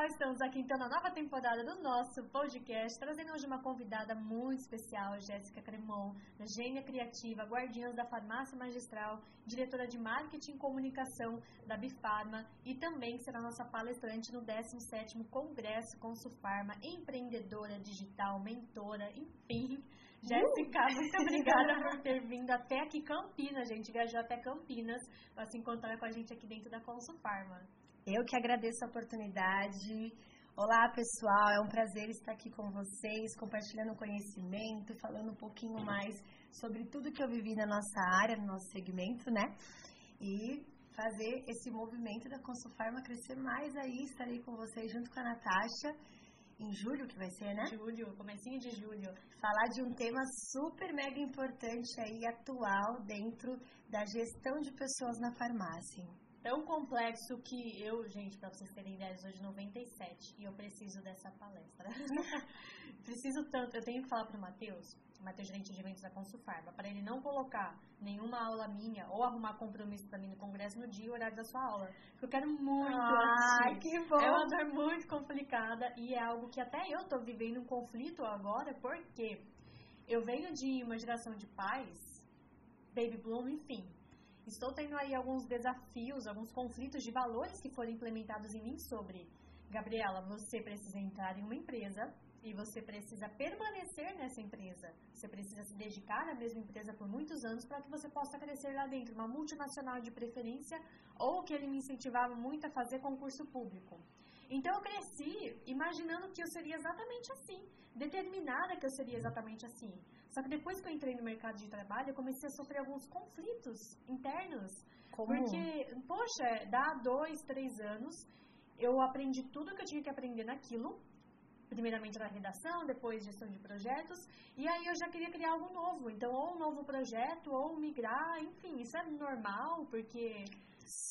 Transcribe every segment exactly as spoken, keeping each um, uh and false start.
Olá, estamos aqui então na nova temporada do nosso podcast, trazendo hoje uma convidada muito especial, Jéssica Cremon, da Janela Criativa, Guardiã da Farmácia Magistral, diretora de Marketing e Comunicação da Bifarma e também será nossa palestrante no décimo sétimo Congresso ConsuFarma, empreendedora digital, mentora, enfim. Jéssica, uh! muito obrigada por ter vindo até aqui Campinas, gente, viajou até Campinas para se encontrar com a gente aqui dentro da ConsuFarma. Eu que agradeço a oportunidade. Olá, pessoal, é um prazer estar aqui com vocês, compartilhando conhecimento, falando um pouquinho mais sobre tudo que eu vivi na nossa área, no nosso segmento, né? E fazer esse movimento da ConsuFarma crescer mais aí. Estarei com vocês junto com a Natasha, em julho que vai ser, né? Julho, comecinho de julho. Falar de um tema super mega importante aí, atual, dentro da gestão de pessoas na farmácia. Tão complexo que eu, gente, pra vocês terem ideias, hoje noventa e sete, e eu preciso dessa palestra. Preciso tanto, eu tenho que falar pro Matheus, Matheus, gerente de eventos da ConsuFarma, para ele não colocar nenhuma aula minha ou arrumar compromisso pra mim no congresso no dia e horário da sua aula. Porque eu quero muito. Ai, assistir. Que bom! É uma dor muito complicada e é algo que até eu tô vivendo um conflito agora, porque eu venho de uma geração de pais, baby bloom, enfim. Estou tendo aí alguns desafios, alguns conflitos de valores que foram implementados em mim sobre, Gabriela, você precisa entrar em uma empresa e você precisa permanecer nessa empresa. Você precisa se dedicar à mesma empresa por muitos anos para que você possa crescer lá dentro, uma multinacional de preferência, ou que ele me incentivava muito a fazer concurso público. Então eu cresci imaginando que eu seria exatamente assim, determinada que eu seria exatamente assim. Só que depois que eu entrei no mercado de trabalho, eu comecei a sofrer alguns conflitos internos. Como? Porque, poxa, dá dois, três anos, eu aprendi tudo que eu tinha que aprender naquilo. Primeiramente na redação, depois gestão de projetos, e aí eu já queria criar algo novo. Então, ou um novo projeto, ou migrar, enfim, isso é normal, porque...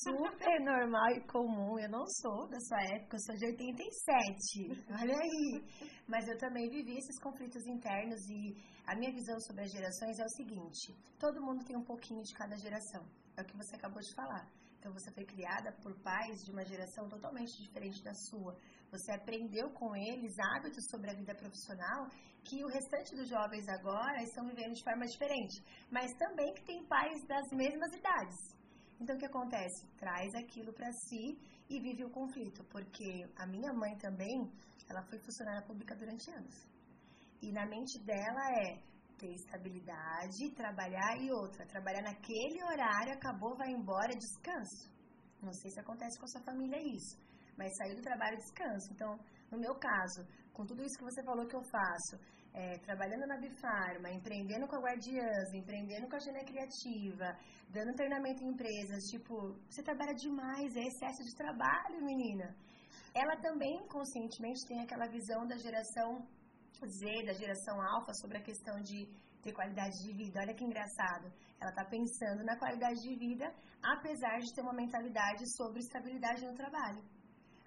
Super normal e comum, eu não sou da sua época, eu sou de oitenta e sete, olha aí. Mas eu também vivi esses conflitos internos e a minha visão sobre as gerações é o seguinte, todo mundo tem um pouquinho de cada geração, é o que você acabou de falar. Então você foi criada por pais de uma geração totalmente diferente da sua, você aprendeu com eles hábitos sobre a vida profissional que o restante dos jovens agora estão vivendo de forma diferente, mas também que tem pais das mesmas idades. Então, o que acontece? Traz aquilo para si e vive o conflito, porque a minha mãe também, ela foi funcionária pública durante anos. E na mente dela é ter estabilidade, trabalhar e outra, trabalhar naquele horário, acabou, vai embora, descanso. Não sei se acontece com a sua família isso, mas sair do trabalho, descanso. Então, no meu caso, com tudo isso que você falou que eu faço, é, trabalhando na Bifarma, empreendendo com a Guardiã, empreendendo com a Janela Criativa, dando treinamento em empresas, tipo, você trabalha demais, é excesso de trabalho, menina. Ela também, conscientemente, tem aquela visão da geração Z, da geração alfa, sobre a questão de ter qualidade de vida. Olha que engraçado, ela tá pensando na qualidade de vida, apesar de ter uma mentalidade sobre estabilidade no trabalho.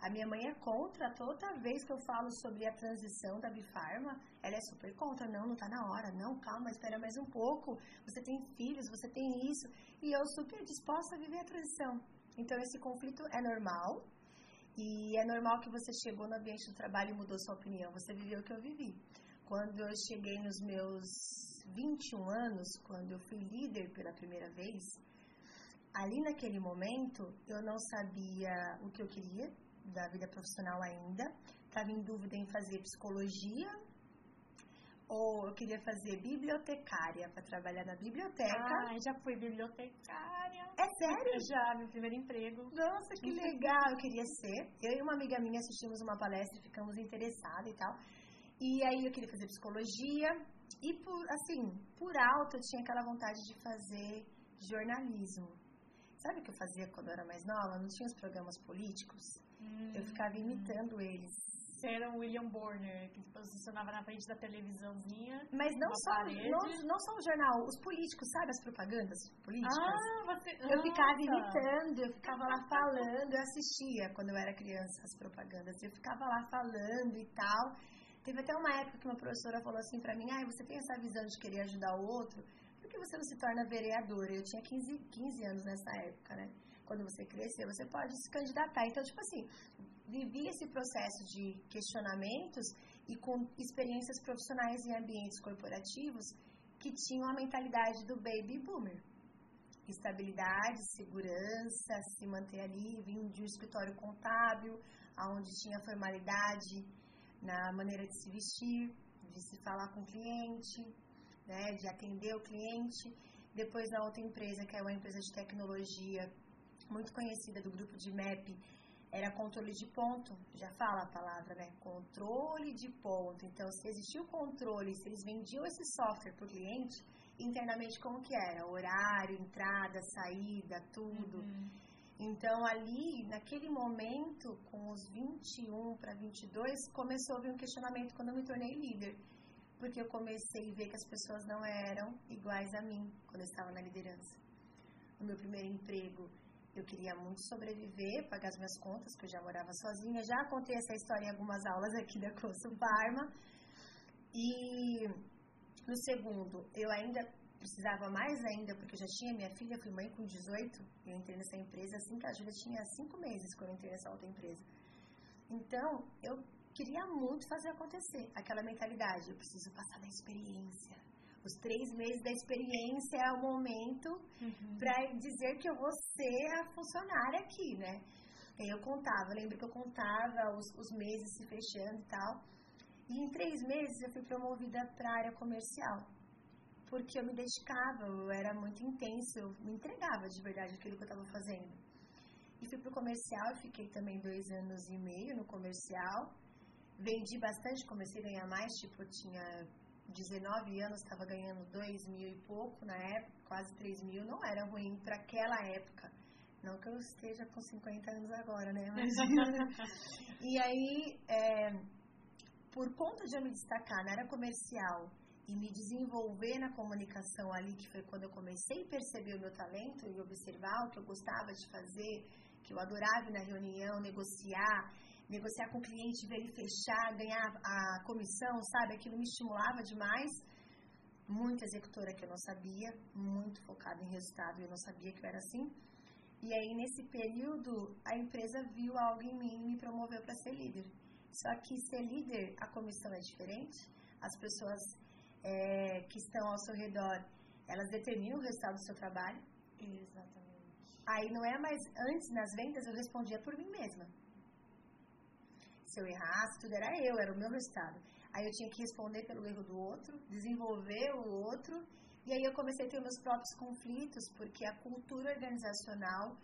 A minha mãe é contra, toda vez que eu falo sobre a transição da Bifarma, ela é super contra, não, não tá na hora, não, calma, espera mais um pouco, você tem filhos, você tem isso, e eu super disposta a viver a transição. Então esse conflito é normal, e é normal que você chegou no ambiente do trabalho e mudou sua opinião, você viveu o que eu vivi. Quando eu cheguei nos meus vinte e um anos, quando eu fui líder pela primeira vez, ali naquele momento eu não sabia o que eu queria da vida profissional ainda, estava em dúvida em fazer psicologia ou eu queria fazer bibliotecária para trabalhar na biblioteca. Ah, já fui bibliotecária. É sério? Já, meu primeiro emprego. Nossa, que legal, eu queria ser. Eu e uma amiga minha assistimos uma palestra e ficamos interessadas e tal. E aí eu queria fazer psicologia e, por, assim, por alto eu tinha aquela vontade de fazer jornalismo. Sabe o que eu fazia quando eu era mais nova? Não tinha os programas políticos? Hum. Eu ficava imitando eles. Você era o William Bonner, que se posicionava na frente da televisãozinha. Mas não só, não, não só o jornal, os políticos, sabe? As propagandas políticas. Ah, você... Eu ah, ficava tá. imitando, eu ficava lá falando, eu assistia quando eu era criança as propagandas. Eu ficava lá falando e tal. Teve até uma época que uma professora falou assim pra mim, ah, você tem essa visão de querer ajudar o outro? Por que você não se torna vereadora? Eu tinha quinze anos nessa época, né? Quando você crescer, você pode se candidatar. Então, tipo assim, vivi esse processo de questionamentos e com experiências profissionais em ambientes corporativos que tinham a mentalidade do baby boomer. Estabilidade, segurança, se manter ali, vim de um escritório contábil, onde tinha formalidade na maneira de se vestir, de se falar com o cliente, né, de atender o cliente. Depois na outra empresa, que é uma empresa de tecnologia muito conhecida do grupo de M E P, era controle de ponto, já fala a palavra, né, controle de ponto. Então, se existia o controle, se eles vendiam esse software para o cliente, internamente como que era, horário, entrada, saída, tudo. Uhum. Então ali, naquele momento, com os vinte e um para vinte e dois, começou a vir um questionamento quando eu me tornei líder, porque eu comecei a ver que as pessoas não eram iguais a mim quando eu estava na liderança. No meu primeiro emprego, eu queria muito sobreviver, pagar as minhas contas, porque eu já morava sozinha, já contei essa história em algumas aulas aqui da ConsuFarma. E no segundo, eu ainda precisava mais ainda, porque eu já tinha minha filha, fui mãe com dezoito, eu entrei nessa empresa, assim que a Júlia tinha cinco meses quando eu entrei nessa outra empresa. Então, eu queria muito fazer acontecer aquela mentalidade, eu preciso passar da experiência. Os três meses da experiência é o momento uhum. para dizer que eu vou ser a funcionária aqui, né? E eu contava, eu lembro que eu contava os, os meses se fechando e tal. E em três meses eu fui promovida para a área comercial, porque eu me dedicava, eu era muito intensa, eu me entregava de verdade aquilo que eu estava fazendo. E fui para o comercial, fiquei também dois anos e meio no comercial, vendi bastante, comecei a ganhar mais, tipo, eu tinha dezenove anos, estava ganhando dois mil e pouco na época, quase três mil, não era ruim para aquela época. Não que eu esteja com cinquenta anos agora, né? Imagina. E aí... É... Por conta de eu me destacar na área comercial e me desenvolver na comunicação ali, que foi quando eu comecei a perceber o meu talento e observar o que eu gostava de fazer, que eu adorava ir na reunião, negociar, negociar com o cliente, ver ele fechar, ganhar a comissão, sabe? Aquilo me estimulava demais. Muita executora que eu não sabia, muito focada em resultado, eu não sabia que eu era assim. E aí, nesse período, a empresa viu algo em mim e me promoveu para ser líder. Só que ser líder, a comissão é diferente, as pessoas é, que estão ao seu redor, elas determinam o resultado do seu trabalho. Exatamente. Aí não é mais, antes nas vendas eu respondia por mim mesma. Se eu errasse, tudo era eu, era o meu resultado. Aí eu tinha que responder pelo erro do outro, desenvolver o outro, e aí eu comecei a ter meus próprios conflitos, porque a cultura organizacional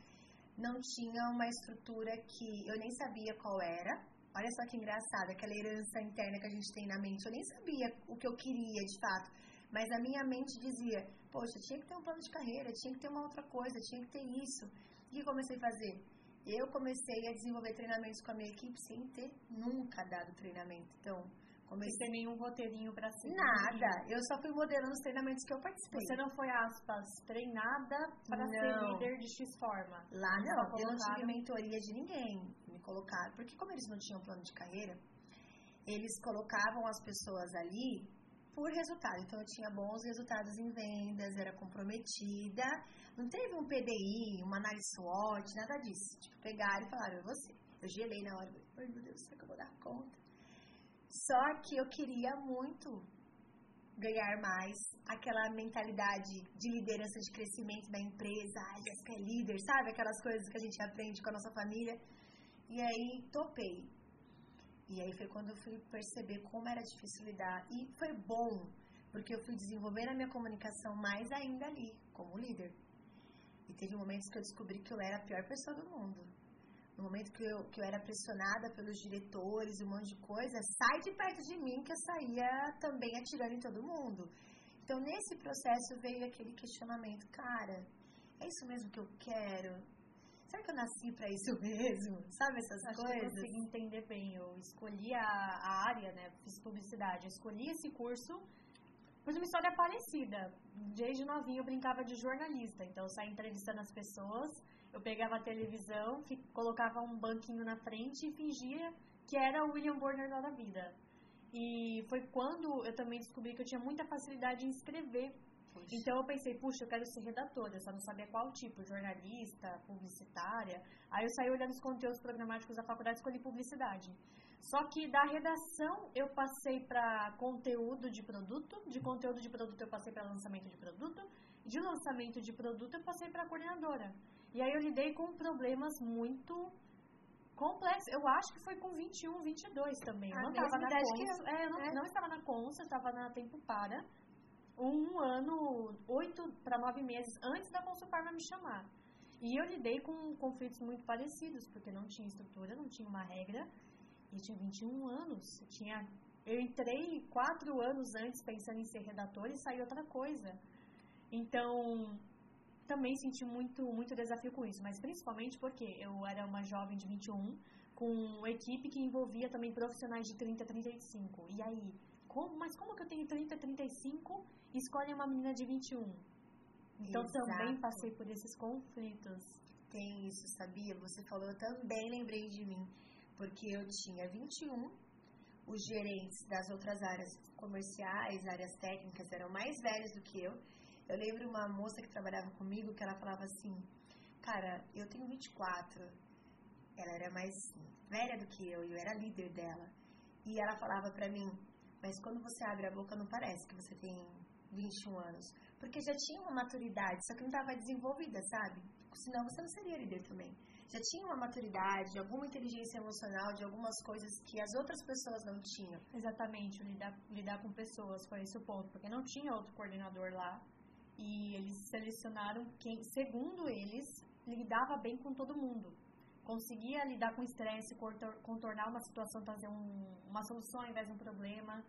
não tinha uma estrutura que eu nem sabia qual era. Olha só que engraçado, aquela herança interna que a gente tem na mente, eu nem sabia o que eu queria de fato, mas a minha mente dizia, poxa, tinha que ter um plano de carreira, tinha que ter uma outra coisa, tinha que ter isso. O que eu comecei a fazer? Eu comecei a desenvolver treinamentos com a minha equipe sem ter nunca dado treinamento, então... Comecei sem nenhum roteirinho pra seguir. Nada, eu só fui modelando os treinamentos que eu participei. Você não foi, aspas, treinada para não. ser líder de X forma? Lá não, não eu não tive mentoria de ninguém, me colocaram, porque como eles não tinham plano de carreira, eles colocavam as pessoas ali por resultado, então eu tinha bons resultados em vendas, era comprometida, não teve um P D I, uma análise SWOT, nada disso, tipo, pegaram e falaram, é você, eu gelei na hora, ai meu Deus, será que eu vou dar conta? Só que eu queria muito ganhar mais, aquela mentalidade de liderança, de crescimento da empresa, ai, Jéssica é líder, sabe? Aquelas coisas que a gente aprende com a nossa família. E aí, topei. E aí foi quando eu fui perceber como era difícil lidar. E foi bom, porque eu fui desenvolvendo a minha comunicação mais ainda ali, como líder. E teve momentos que eu descobri que eu era a pior pessoa do mundo. No momento que eu, que eu era pressionada pelos diretores, um monte de coisa, sai de perto de mim que eu saía também atirando em todo mundo. Então, nesse processo veio aquele questionamento, cara, é isso mesmo que eu quero? Será que eu nasci pra isso mesmo? Sabe essas Acho coisas? Eu consegui entender bem, eu escolhi a, a área, né, fiz publicidade, eu escolhi esse curso, mas uma história parecida, desde novinho eu brincava de jornalista, então eu saía entrevistando as pessoas, eu pegava a televisão, colocava um banquinho na frente e fingia que era o William Bonner da vida. E foi quando eu também descobri que eu tinha muita facilidade em escrever. Poxa. Então eu pensei, puxa, eu quero ser redatora, eu só não sabia qual tipo, jornalista, publicitária. Aí eu saí olhando os conteúdos programáticos da faculdade e escolhi publicidade. Só que da redação eu passei para conteúdo de produto, de conteúdo de produto eu passei para lançamento de produto, de lançamento de produto eu passei para coordenadora. E aí eu lidei com problemas muito complexos. Eu acho que foi com vinte e um, vinte e dois também. Eu não estava na Consa, eu, é, eu não, é. não estava na Consa, eu estava na Tempo Para. Um ano, oito para nove meses antes da ConsuFarma me chamar. E eu lidei com conflitos muito parecidos, porque não tinha estrutura, não tinha uma regra. E eu tinha vinte e um anos. Eu, tinha, eu entrei quatro anos antes pensando em ser redatora e saí outra coisa. Então, também senti muito, muito desafio com isso. Mas principalmente porque eu era uma jovem de vinte e um, com uma equipe que envolvia também profissionais de trinta, trinta e cinco. E aí? Como, mas como que eu tenho trinta, trinta e cinco e escolhem uma menina de vinte e um? Então, exato, também passei por esses conflitos. Tem isso, sabia? Você falou, eu também lembrei de mim. Porque eu tinha vinte e um, os gerentes das outras áreas comerciais, áreas técnicas, eram mais velhos do que eu. Eu lembro uma moça que trabalhava comigo, que ela falava assim, cara, eu tenho vinte e quatro. Ela era mais velha do que eu e eu era líder dela. E ela falava pra mim, mas quando você abre a boca não parece que você tem vinte e um anos. Porque já tinha uma maturidade, só que não estava desenvolvida, sabe? Senão você não seria líder também. Já tinha uma maturidade, alguma inteligência emocional, de algumas coisas que as outras pessoas não tinham. Exatamente, lidar, lidar com pessoas foi esse o ponto. Porque não tinha outro coordenador lá. E eles selecionaram quem, segundo eles, lidava bem com todo mundo. Conseguia lidar com estresse, contornar uma situação, trazer um, uma solução ao invés de um problema.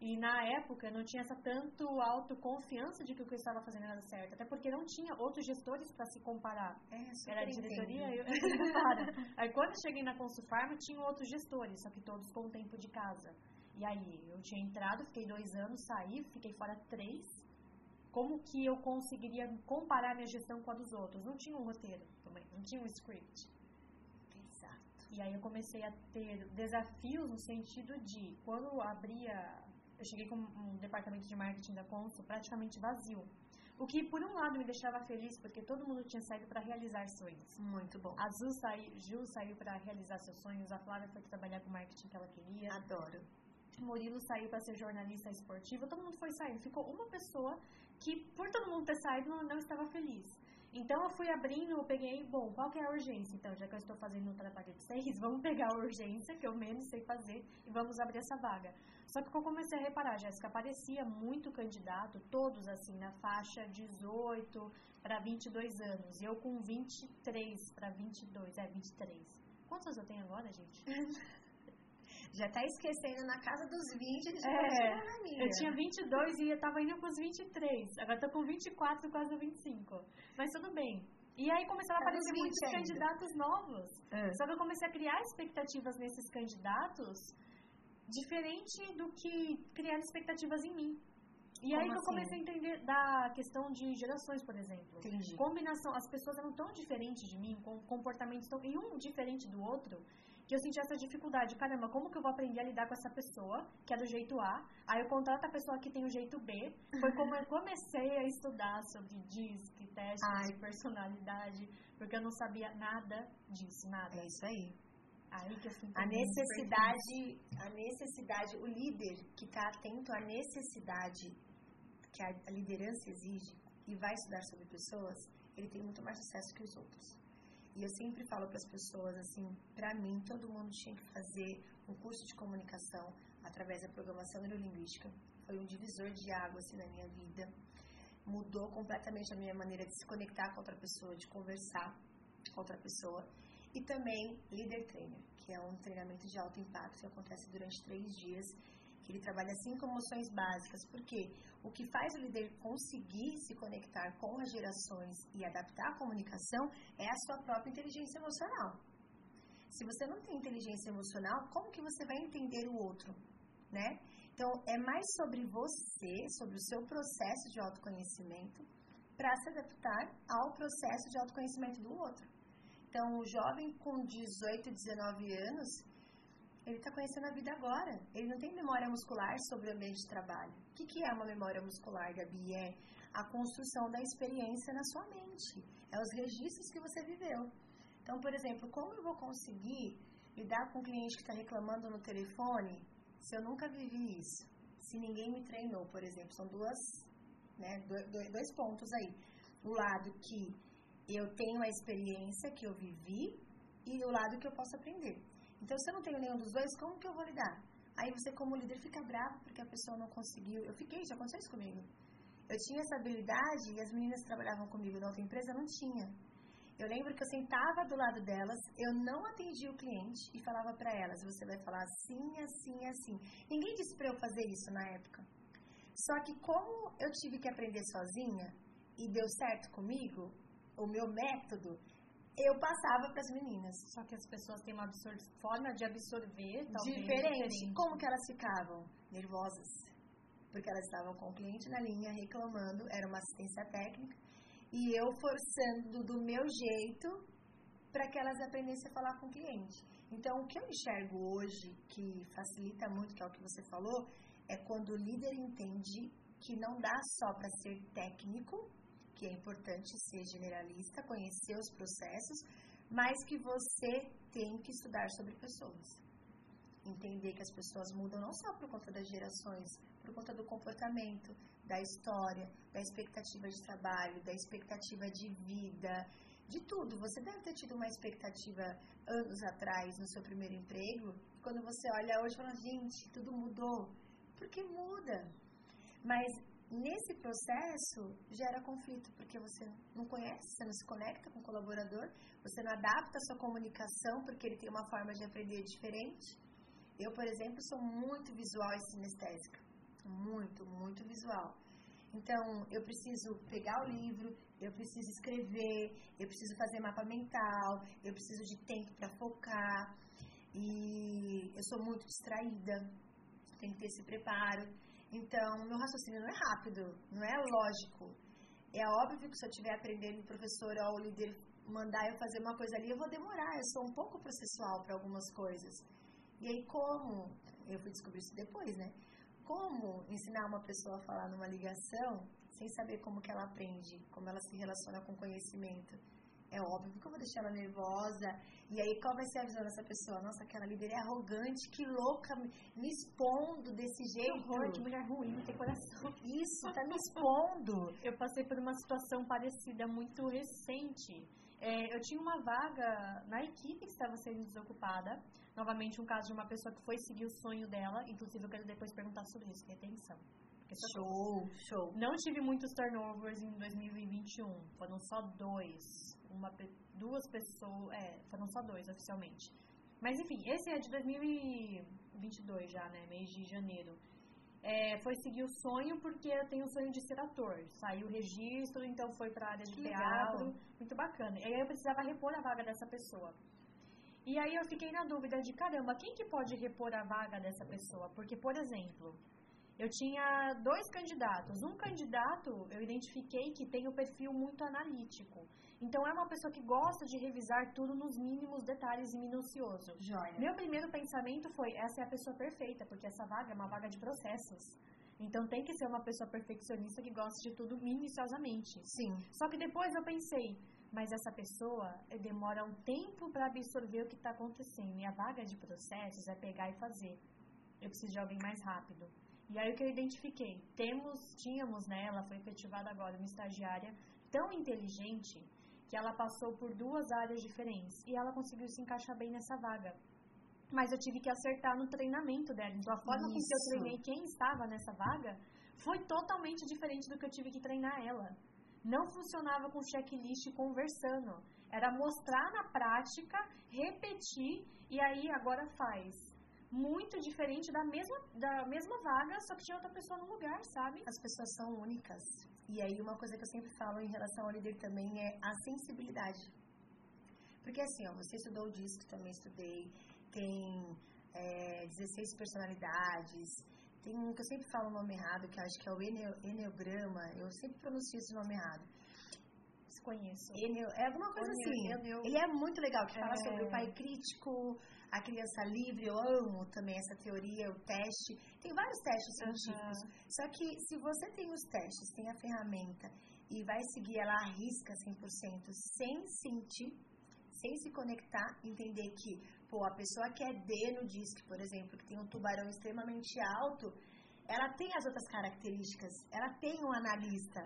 E na época eu não tinha essa tanto autoconfiança de que o que eu estava fazendo era certo. Até porque não tinha outros gestores para se comparar. É, era a diretoria e eu Aí quando eu cheguei na ConsuFarma tinha outros gestores, só que todos com o tempo de casa. E aí eu tinha entrado, fiquei dois anos, saí, fiquei fora três. Como que eu conseguiria comparar minha gestão com a dos outros? Não tinha um roteiro também, não tinha um script. Exato. E aí eu comecei a ter desafios no sentido de, quando eu abria, eu cheguei com um departamento de marketing da Consul praticamente vazio. O que, por um lado, me deixava feliz, porque todo mundo tinha saído para realizar sonhos. Muito bom. A Ju, saí, Ju saiu para realizar seus sonhos, a Flávia foi trabalhar com o marketing que ela queria. Adoro. Murilo saiu para ser jornalista esportivo, todo mundo foi saindo. Ficou uma pessoa que, por todo mundo ter saído, não, não estava feliz. Então eu fui abrindo, eu peguei, bom, qual que é a urgência? Então, já que eu estou fazendo um trabalho de seis, vamos pegar a urgência, que eu menos sei fazer, e vamos abrir essa vaga. Só que eu comecei a reparar, Jéssica, aparecia muito candidato, todos assim, na faixa dezoito para vinte e dois anos. E eu com vinte e três para vinte e dois, é, vinte e três. Quantos eu tenho agora, gente? Já tá esquecendo, na casa dos vinte, ele já é, tá na minha. Eu tinha vinte e dois e eu tava indo pros vinte e três. Agora tô com vinte e quatro, quase vinte e cinco. Mas tudo bem. E aí começaram a aparecer muitos ainda. Candidatos novos. É. Só que eu comecei a criar expectativas nesses candidatos, diferente do que criar expectativas em mim. E como aí que eu comecei assim? A entender da questão de gerações, por exemplo. Entendi. Combinação, as pessoas eram tão diferentes de mim, com comportamentos tão, e um diferente do outro, que eu senti essa dificuldade. Caramba, como que eu vou aprender a lidar com essa pessoa, que é do jeito A, aí eu contrato a pessoa que tem o jeito B. Foi como eu comecei a estudar sobre D I S C, testes Ai. de personalidade, porque eu não sabia nada disso, nada. É isso aí. Aí que eu a necessidade, a necessidade, o líder que está atento à necessidade que a, a liderança exige e vai estudar sobre pessoas, ele tem muito mais sucesso que os outros. E eu sempre falo para as pessoas assim, para mim todo mundo tinha que fazer um curso de comunicação através da programação neurolinguística. Foi um divisor de água assim na minha vida, mudou completamente a minha maneira de se conectar com outra pessoa, de conversar com outra pessoa. E também Leader Trainer, que é um treinamento de alto impacto que acontece durante três dias, que ele trabalha cinco emoções básicas, porque o que faz o líder conseguir se conectar com as gerações e adaptar a comunicação é a sua própria inteligência emocional. Se você não tem inteligência emocional, como que você vai entender o outro, né? Então é mais sobre você, sobre o seu processo de autoconhecimento, para se adaptar ao processo de autoconhecimento do outro. Então, o jovem com dezoito, dezenove anos, ele está conhecendo a vida agora. Ele não tem memória muscular sobre o ambiente de trabalho. O que, que é uma memória muscular, Gabi? É a construção da experiência na sua mente, é os registros que você viveu. Então, por exemplo, como eu vou conseguir lidar com o cliente que está reclamando no telefone se eu nunca vivi isso? Se ninguém me treinou, por exemplo, são duas, né, dois pontos aí. O lado que eu tenho a experiência que eu vivi e o lado que eu posso aprender. Então, se eu não tenho nenhum dos dois, como que eu vou lidar? Aí você, como líder, fica bravo porque a pessoa não conseguiu. Eu fiquei, já aconteceu isso comigo. Eu tinha essa habilidade e as meninas que trabalhavam comigo na outra empresa não tinha. Eu lembro que eu sentava do lado delas, eu não atendia o cliente e falava para elas, você vai falar assim, assim, assim. Ninguém disse para eu fazer isso na época. Só que como eu tive que aprender sozinha e deu certo comigo, o meu método, eu passava para as meninas. Só que as pessoas têm uma forma de absorver talvez diferente. diferente. Como que elas ficavam? Nervosas. Porque elas estavam com o cliente na linha, reclamando, era uma assistência técnica. E eu forçando do meu jeito para que elas aprendessem a falar com o cliente. Então, o que eu enxergo hoje, que facilita muito, que é o que você falou, é quando o líder entende que não dá só para ser técnico, que é importante ser generalista, conhecer os processos, mas que você tem que estudar sobre pessoas. Entender que as pessoas mudam não só por conta das gerações, por conta do comportamento, da história, da expectativa de trabalho, da expectativa de vida, de tudo. Você deve ter tido uma expectativa anos atrás no seu primeiro emprego, e quando você olha hoje, fala, gente, tudo mudou. Por que muda? Mas nesse processo gera conflito, porque você não conhece, você não se conecta com o colaborador, você não adapta a sua comunicação, porque ele tem uma forma de aprender diferente. Eu, por exemplo, sou muito visual e sinestésica, muito, muito visual. Então, eu preciso pegar o livro, eu preciso escrever, eu preciso fazer mapa mental, eu preciso de tempo para focar, e eu sou muito distraída, tenho que ter esse preparo. Então, meu raciocínio não é rápido, não é lógico. É óbvio que se eu estiver aprendendo o professor ou o líder mandar eu fazer uma coisa ali, eu vou demorar, eu sou um pouco processual para algumas coisas. E aí, como? Eu fui descobrir isso depois, né? Como ensinar uma pessoa a falar numa ligação sem saber como que ela aprende, como ela se relaciona com conhecimento? É óbvio que eu vou deixar ela nervosa. E aí, qual vai ser a visão dessa pessoa? Nossa, aquela líder é arrogante, que louca, me expondo desse jeito. Que horror, que mulher ruim, não tem coração. Isso, tá me expondo. Eu passei por uma situação parecida, muito recente. É, eu tinha uma vaga na equipe que estava sendo desocupada. Novamente, um caso de uma pessoa que foi seguir o sonho dela. Inclusive, eu quero depois perguntar sobre isso, retenção. Show, show. Não tive muitos turnovers em dois mil e vinte e um, foram só dois. Uma, duas pessoas, é, foram só dois oficialmente. Mas enfim, esse é de dois mil e vinte e dois já, né, mês de janeiro. É, foi seguir o sonho porque eu tenho o sonho de ser ator. Saiu o registro, então foi pra área de teatro, muito bacana. E aí eu precisava repor a vaga dessa pessoa. E aí eu fiquei na dúvida de, caramba, quem que pode repor a vaga dessa pessoa? Porque, por exemplo, eu tinha dois candidatos. Um candidato, eu identifiquei que tem um perfil muito analítico. Então, é uma pessoa que gosta de revisar tudo nos mínimos detalhes e minucioso. Joia. Meu primeiro pensamento foi, essa é a pessoa perfeita, porque essa vaga é uma vaga de processos. Então, tem que ser uma pessoa perfeccionista que gosta de tudo minuciosamente. Sim. Só que depois eu pensei, mas essa pessoa demora um tempo para absorver o que está acontecendo. E a vaga de processos é pegar e fazer. Eu preciso de alguém mais rápido. E aí o que eu identifiquei, temos, tínhamos, né, ela foi efetivada agora, uma estagiária tão inteligente que ela passou por duas áreas diferentes e ela conseguiu se encaixar bem nessa vaga. Mas eu tive que acertar no treinamento dela, então a forma com que eu treinei quem estava nessa vaga foi totalmente diferente do que eu tive que treinar ela. Não funcionava com checklist conversando, era mostrar na prática, repetir e aí agora faz. Muito diferente da mesma, da mesma vaga, só que tinha outra pessoa no lugar, sabe? As pessoas são únicas. E aí, uma coisa que eu sempre falo em relação ao líder também é a sensibilidade. Porque assim, ó, você estudou o D I S C, também estudei, tem é, dezesseis personalidades, tem um que eu sempre falo o nome errado, que eu acho que é o Enneograma, eu sempre pronuncio esse nome errado. Conheço. Ele, é alguma coisa Conheço. assim. Eu, eu... Ele é muito legal, que fala é. sobre o pai crítico, a criança livre. Eu amo também essa teoria, o teste. Tem vários testes científicos. Uhum. Só que se você tem os testes, tem a ferramenta e vai seguir ela à risca cem por cento, sem sentir, sem se conectar, entender que, pô, a pessoa que é D no D I S C, por exemplo, que tem um tubarão extremamente alto, ela tem as outras características, ela tem um analista,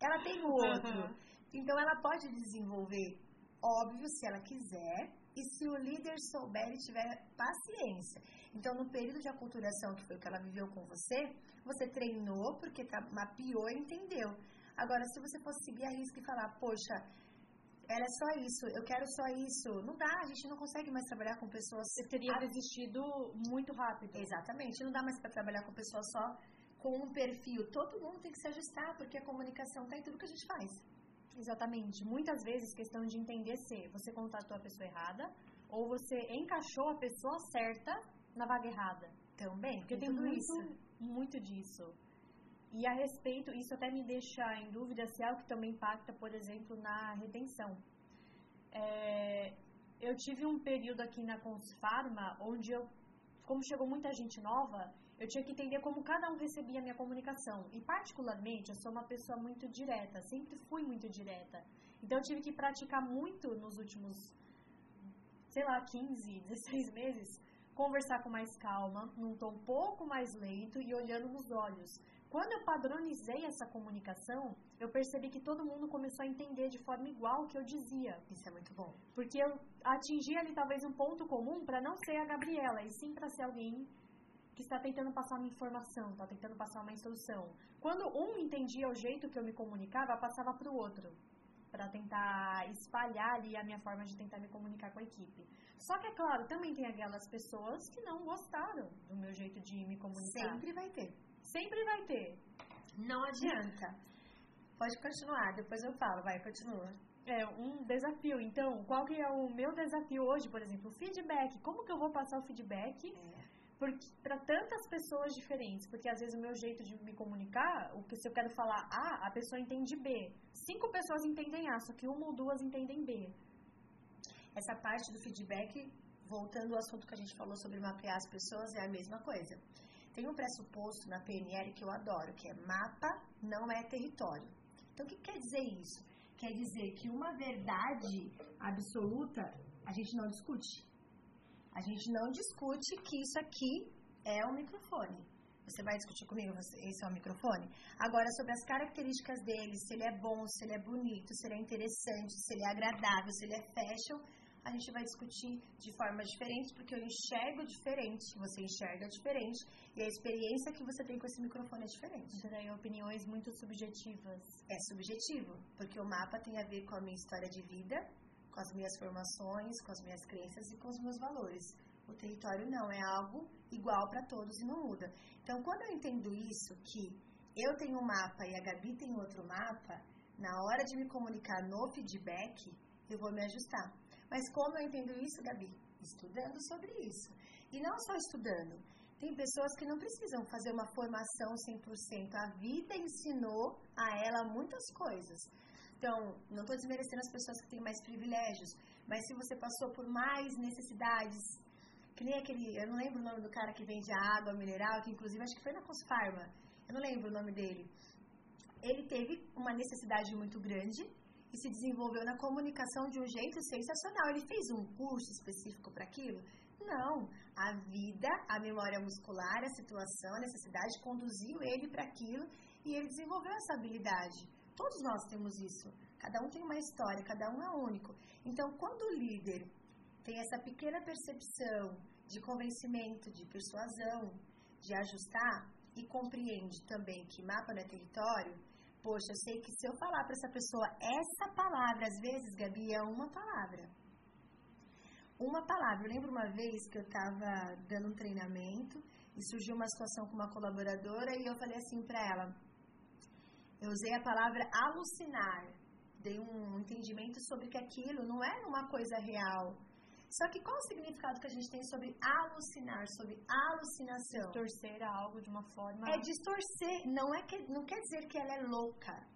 ela tem o outro. Uhum. Então, ela pode desenvolver, óbvio, se ela quiser, e se o líder souber e tiver paciência. Então, no período de aculturação, que foi o que ela viveu com você, você treinou porque tá, mapeou e entendeu. Agora, se você fosse seguir a risca e falar, poxa, ela é só isso, eu quero só isso, não dá, a gente não consegue mais trabalhar com pessoas... Você teria a... desistido muito rápido. Exatamente, não dá mais para trabalhar com pessoas só... com um perfil, todo mundo tem que se ajustar, porque a comunicação está em tudo que a gente faz. Exatamente. Muitas vezes, questão de entender se você contatou a pessoa errada ou você encaixou a pessoa certa na vaga errada. Também. Porque tem muito, isso. muito disso. E a respeito, isso até me deixa em dúvida se é algo que também impacta, por exemplo, na retenção. É, eu tive um período aqui na ConsuFarma, onde eu, como chegou muita gente nova... Eu tinha que entender como cada um recebia a minha comunicação. E, particularmente, eu sou uma pessoa muito direta. Sempre fui muito direta. Então, eu tive que praticar muito nos últimos, sei lá, quinze, dezesseis meses. Conversar com mais calma, num tom um pouco mais lento e olhando nos olhos. Quando eu padronizei essa comunicação, eu percebi que todo mundo começou a entender de forma igual o que eu dizia. Isso é muito bom. Porque eu atingi ali, talvez, um ponto comum para não ser a Gabriela, e sim para ser alguém... que está tentando passar uma informação, está tentando passar uma instrução. Quando um entendia o jeito que eu me comunicava, passava para o outro, para tentar espalhar ali a minha forma de tentar me comunicar com a equipe. Só que, é claro, também tem aquelas pessoas que não gostaram do meu jeito de me comunicar. Sempre vai ter. Sempre vai ter. Não adianta. Pode continuar, depois eu falo. Vai, continua. É um desafio. Então, qual que é o meu desafio hoje, por exemplo? O feedback. Como que eu vou passar o feedback... É. Para tantas pessoas diferentes, porque às vezes o meu jeito de me comunicar, o que se eu quero falar A, a pessoa entende B. Cinco pessoas entendem A, só que uma ou duas entendem B. Essa parte do feedback, voltando ao assunto que a gente falou sobre mapear as pessoas, é a mesma coisa. Tem um pressuposto na P N L que eu adoro, que é mapa não é território. Então, o que quer dizer isso? Quer dizer que uma verdade absoluta a gente não discute. A gente não discute que isso aqui é um microfone. Você vai discutir comigo, esse é um microfone? Agora, sobre as características dele, se ele é bom, se ele é bonito, se ele é interessante, se ele é agradável, se ele é fashion, a gente vai discutir de forma diferente, porque eu enxergo diferente, você enxerga diferente, e a experiência que você tem com esse microfone é diferente. Isso daí, opiniões muito subjetivas. É subjetivo, porque o mapa tem a ver com a minha história de vida, com as minhas formações, com as minhas crenças e com os meus valores. O território não é algo igual para todos e não muda. Então, quando eu entendo isso, que eu tenho um mapa e a Gabi tem outro mapa, na hora de me comunicar no feedback, eu vou me ajustar. Mas como eu entendo isso, Gabi? Estudando sobre isso. E não só estudando. Tem pessoas que não precisam fazer uma formação cem por cento. A vida ensinou a ela muitas coisas. Então, não estou desmerecendo as pessoas que têm mais privilégios, mas se você passou por mais necessidades, que nem aquele, eu não lembro o nome do cara que vende água mineral, que inclusive acho que foi na ConsuFarma, eu não lembro o nome dele. Ele teve uma necessidade muito grande e se desenvolveu na comunicação de um jeito sensacional. Ele fez um curso específico para aquilo? Não. A vida, a memória muscular, a situação, a necessidade conduziu ele para aquilo e ele desenvolveu essa habilidade. Todos nós temos isso, cada um tem uma história, cada um é único. Então, quando o líder tem essa pequena percepção de convencimento, de persuasão, de ajustar e compreende também que mapa não é território, poxa, eu sei que se eu falar para essa pessoa essa palavra, às vezes, Gabi, é uma palavra. Uma palavra, eu lembro uma vez que eu estava dando um treinamento e surgiu uma situação com uma colaboradora e eu falei assim para ela, eu usei a palavra alucinar, dei um entendimento sobre que aquilo não era uma coisa real. Só que qual o significado que a gente tem sobre alucinar, sobre alucinação? Distorcer algo de uma forma... É distorcer, não, é que, não quer dizer que ela é louca.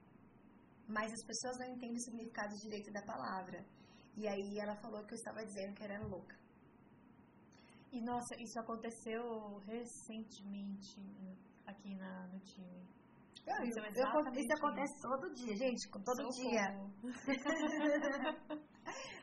mas as pessoas não entendem o significado direito da palavra. E aí ela falou que eu estava dizendo que era louca. E nossa, isso aconteceu recentemente aqui na, no time. Eu, eu, eu, isso acontece todo dia, gente, todo Sou dia.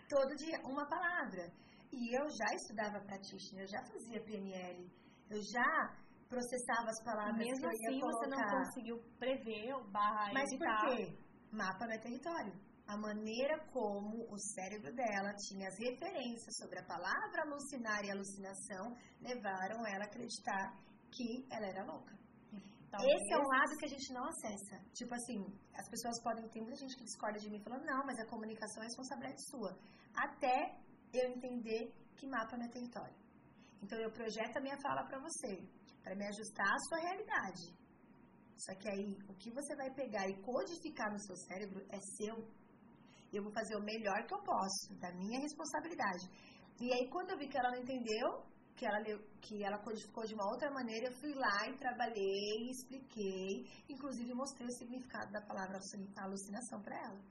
Todo dia, uma palavra. E eu já estudava practitioner, eu já fazia P N L, eu já processava as palavras mesmo que eu ia assim, colocar. Mesmo assim, você não conseguiu prever o barra Mas por quê? Mapa não é território. A maneira como o cérebro dela tinha as referências sobre a palavra alucinar e alucinação levaram ela a acreditar que ela era louca. Então, esse é um lado que a gente não acessa. Tipo assim, as pessoas podem ter muita gente que discorda de mim falando, não, mas a comunicação é responsabilidade sua. Até eu entender que mapa não é território. Então eu projeto a minha fala para você, para me ajustar à sua realidade. Só que aí o que você vai pegar e codificar no seu cérebro é seu. Eu vou fazer o melhor que eu posso, da minha responsabilidade. E aí, quando eu vi que ela não entendeu, que ela, que ela codificou de uma outra maneira, eu fui lá e trabalhei, expliquei, inclusive mostrei o significado da palavra alucinação para ela,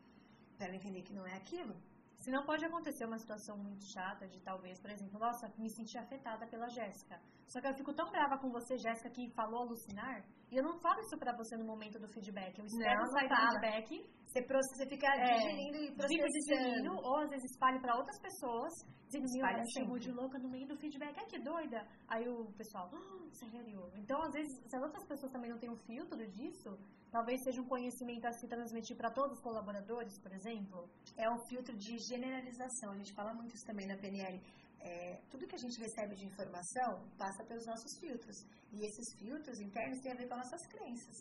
para ela entender que não é aquilo. Senão pode acontecer uma situação muito chata de talvez, por exemplo, nossa, me senti afetada pela Jéssica. Só que eu fico tão brava com você, Jéssica, que falou alucinar, e eu não falo isso pra você no momento do feedback. Eu espero sair do feedback. Você, você fica é, digerindo e processando. Ou às vezes espalho pra outras pessoas. Dizem, olha, chamou de louca no meio do feedback. Ai, que doida. Aí o pessoal, ah, sério. Então, às vezes, se as outras pessoas também não têm um filtro disso, talvez seja um conhecimento a se transmitir para todos os colaboradores, por exemplo. É um filtro de generalização. A gente fala muito isso também na P N L. É, tudo que a gente recebe de informação passa pelos nossos filtros. E esses filtros internos têm a ver com as nossas crenças.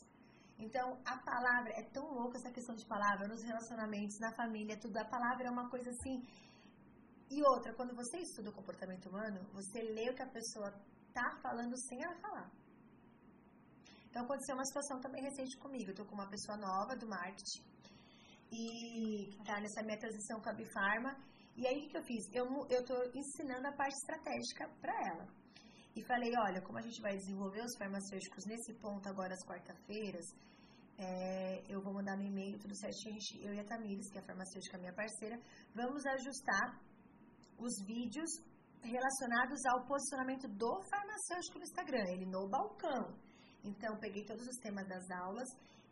Então, a palavra... É tão louca essa questão de palavra. Nos relacionamentos, na família, tudo. A palavra é uma coisa assim... E outra, quando você estuda o comportamento humano, você lê o que a pessoa tá falando sem ela falar. Então, aconteceu uma situação também recente comigo. Eu tô com uma pessoa nova do marketing e que tá nessa minha transição com a Bifarma. E aí, o que eu fiz? Eu, eu tô ensinando a parte estratégica para ela. E falei, olha, como a gente vai desenvolver os farmacêuticos nesse ponto agora às quarta-feiras, É, eu vou mandar no e-mail, tudo certinho, gente, eu e a Tamires, que é a farmacêutica minha parceira, vamos ajustar os vídeos relacionados ao posicionamento do farmacêutico no Instagram, ele no balcão. Então, peguei todos os temas das aulas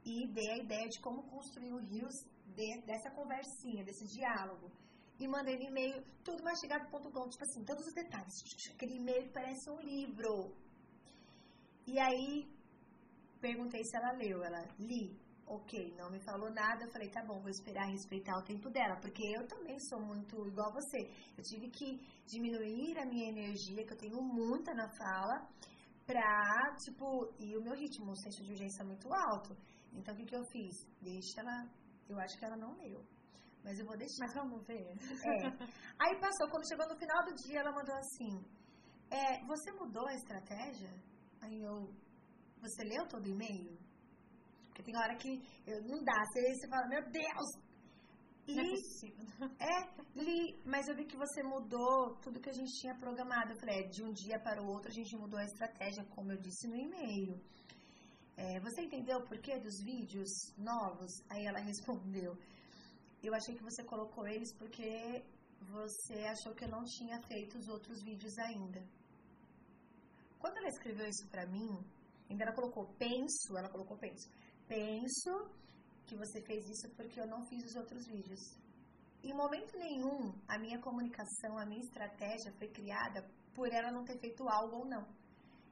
e dei a ideia de como construir o Reels de, dessa conversinha, desse diálogo. E mandei no e-mail, tudo mastigado ponto com, tipo assim, todos os detalhes. Aquele e-mail que parece um livro. E aí... Perguntei se ela leu, ela, li, ok, não me falou nada, eu falei, tá bom, vou esperar respeitar o tempo dela, porque eu também sou muito igual a você, eu tive que diminuir a minha energia, que eu tenho muita na fala, pra, tipo, e o meu ritmo, o senso de urgência é muito alto, então o que que eu fiz? Deixa ela, eu acho que ela não leu, mas eu vou deixar. Mas vamos ver. É, aí passou, quando chegou no final do dia, ela mandou assim, é, você mudou a estratégia? Aí eu... Você leu todo o e-mail? Porque tem hora que eu, não dá, você, você fala, meu Deus! E, não é possível. É, li, mas eu vi que você mudou tudo que a gente tinha programado. Eu falei, é, de um dia para o outro a gente mudou a estratégia, como eu disse no e-mail. É, você entendeu o porquê dos vídeos novos? Aí ela respondeu, eu achei que você colocou eles porque você achou que eu não tinha feito os outros vídeos ainda. Quando ela escreveu isso para mim, ainda ela colocou, penso, ela colocou, penso. Penso que você fez isso porque eu não fiz os outros vídeos. Em momento nenhum, a minha comunicação, a minha estratégia foi criada por ela não ter feito algo ou não.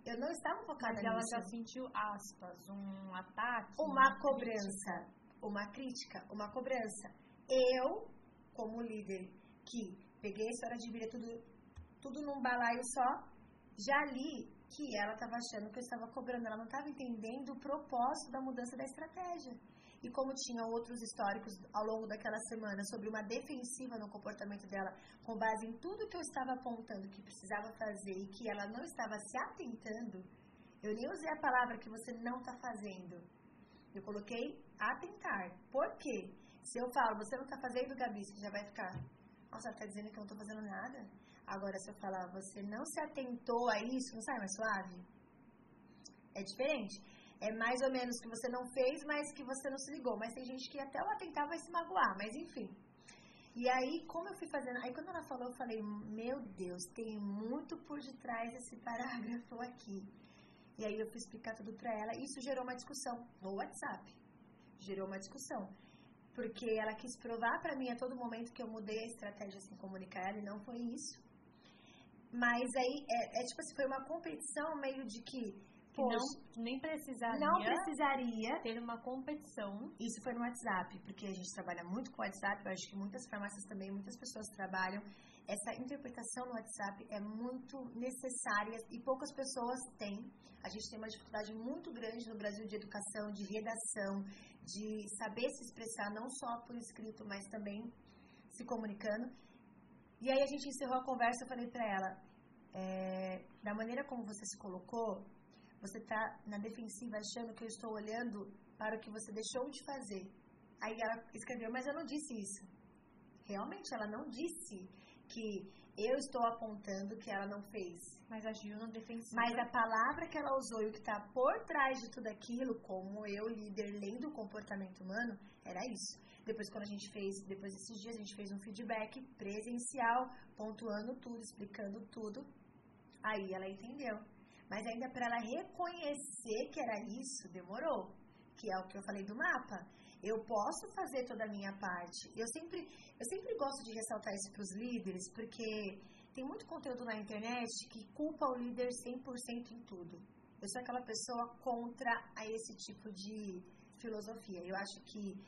Eu não estava focada nisso. Mas ela já sentiu, aspas, um ataque. Uma, uma cobrança, crítica. uma crítica, uma cobrança. Eu, como líder, que peguei a história de vida, tudo, tudo num balaio só, já li... que ela estava achando que eu estava cobrando, ela não estava entendendo o propósito da mudança da estratégia. E como tinha outros históricos ao longo daquela semana sobre uma defensiva no comportamento dela, com base em tudo que eu estava apontando que precisava fazer e que ela não estava se atentando, eu nem usei a palavra que você não está fazendo. Eu coloquei atentar. Por quê? Se eu falo, você não está fazendo, Gabi, você já vai ficar... Nossa, ela está dizendo que eu não estou fazendo nada. Agora, se eu falar, você não se atentou a isso, não sai mais suave? É diferente. é mais ou menos que você não fez, mas que você não se ligou. Mas tem gente que até ela tentar vai se magoar, mas enfim. E aí, como eu fui fazendo... Aí, quando ela falou, eu falei, meu Deus, tem muito por detrás desse parágrafo aqui. E aí, eu fui explicar tudo pra ela. Isso gerou uma discussão no WhatsApp. Gerou uma discussão. Porque ela quis provar pra mim a todo momento que eu mudei a estratégia sem comunicar ela, e não foi isso. Mas aí, é, é tipo assim, foi uma competição meio de que... Que não, nem precisaria, não precisaria ter uma competição. Isso foi no WhatsApp, porque a gente trabalha muito com o WhatsApp. Eu acho que muitas farmácias também, muitas pessoas trabalham. Essa interpretação no WhatsApp é muito necessária e poucas pessoas têm. A gente tem uma dificuldade muito grande no Brasil de educação, de redação, de saber se expressar, não só por escrito, mas também se comunicando. E aí a gente encerrou a conversa, eu falei pra ela, é, da maneira como você se colocou, você tá na defensiva achando que eu estou olhando para o que você deixou de fazer. Aí ela escreveu, mas eu não disse isso. Realmente, ela não disse que eu estou apontando que ela não fez. Mas agiu na defensiva. Mas a palavra que ela usou e o que está por trás de tudo aquilo, como eu, líder, lendo o comportamento humano, era isso. Depois, quando a gente fez, depois desses dias, a gente fez um feedback presencial, pontuando tudo, explicando tudo. Aí ela entendeu. Mas ainda para ela reconhecer que era isso, demorou. Que é o que eu falei do mapa. Eu posso fazer toda a minha parte. Eu sempre, eu sempre gosto de ressaltar isso para os líderes, porque tem muito conteúdo na internet que culpa o líder cem por cento em tudo. Eu sou aquela pessoa contra a esse tipo de filosofia. Eu acho que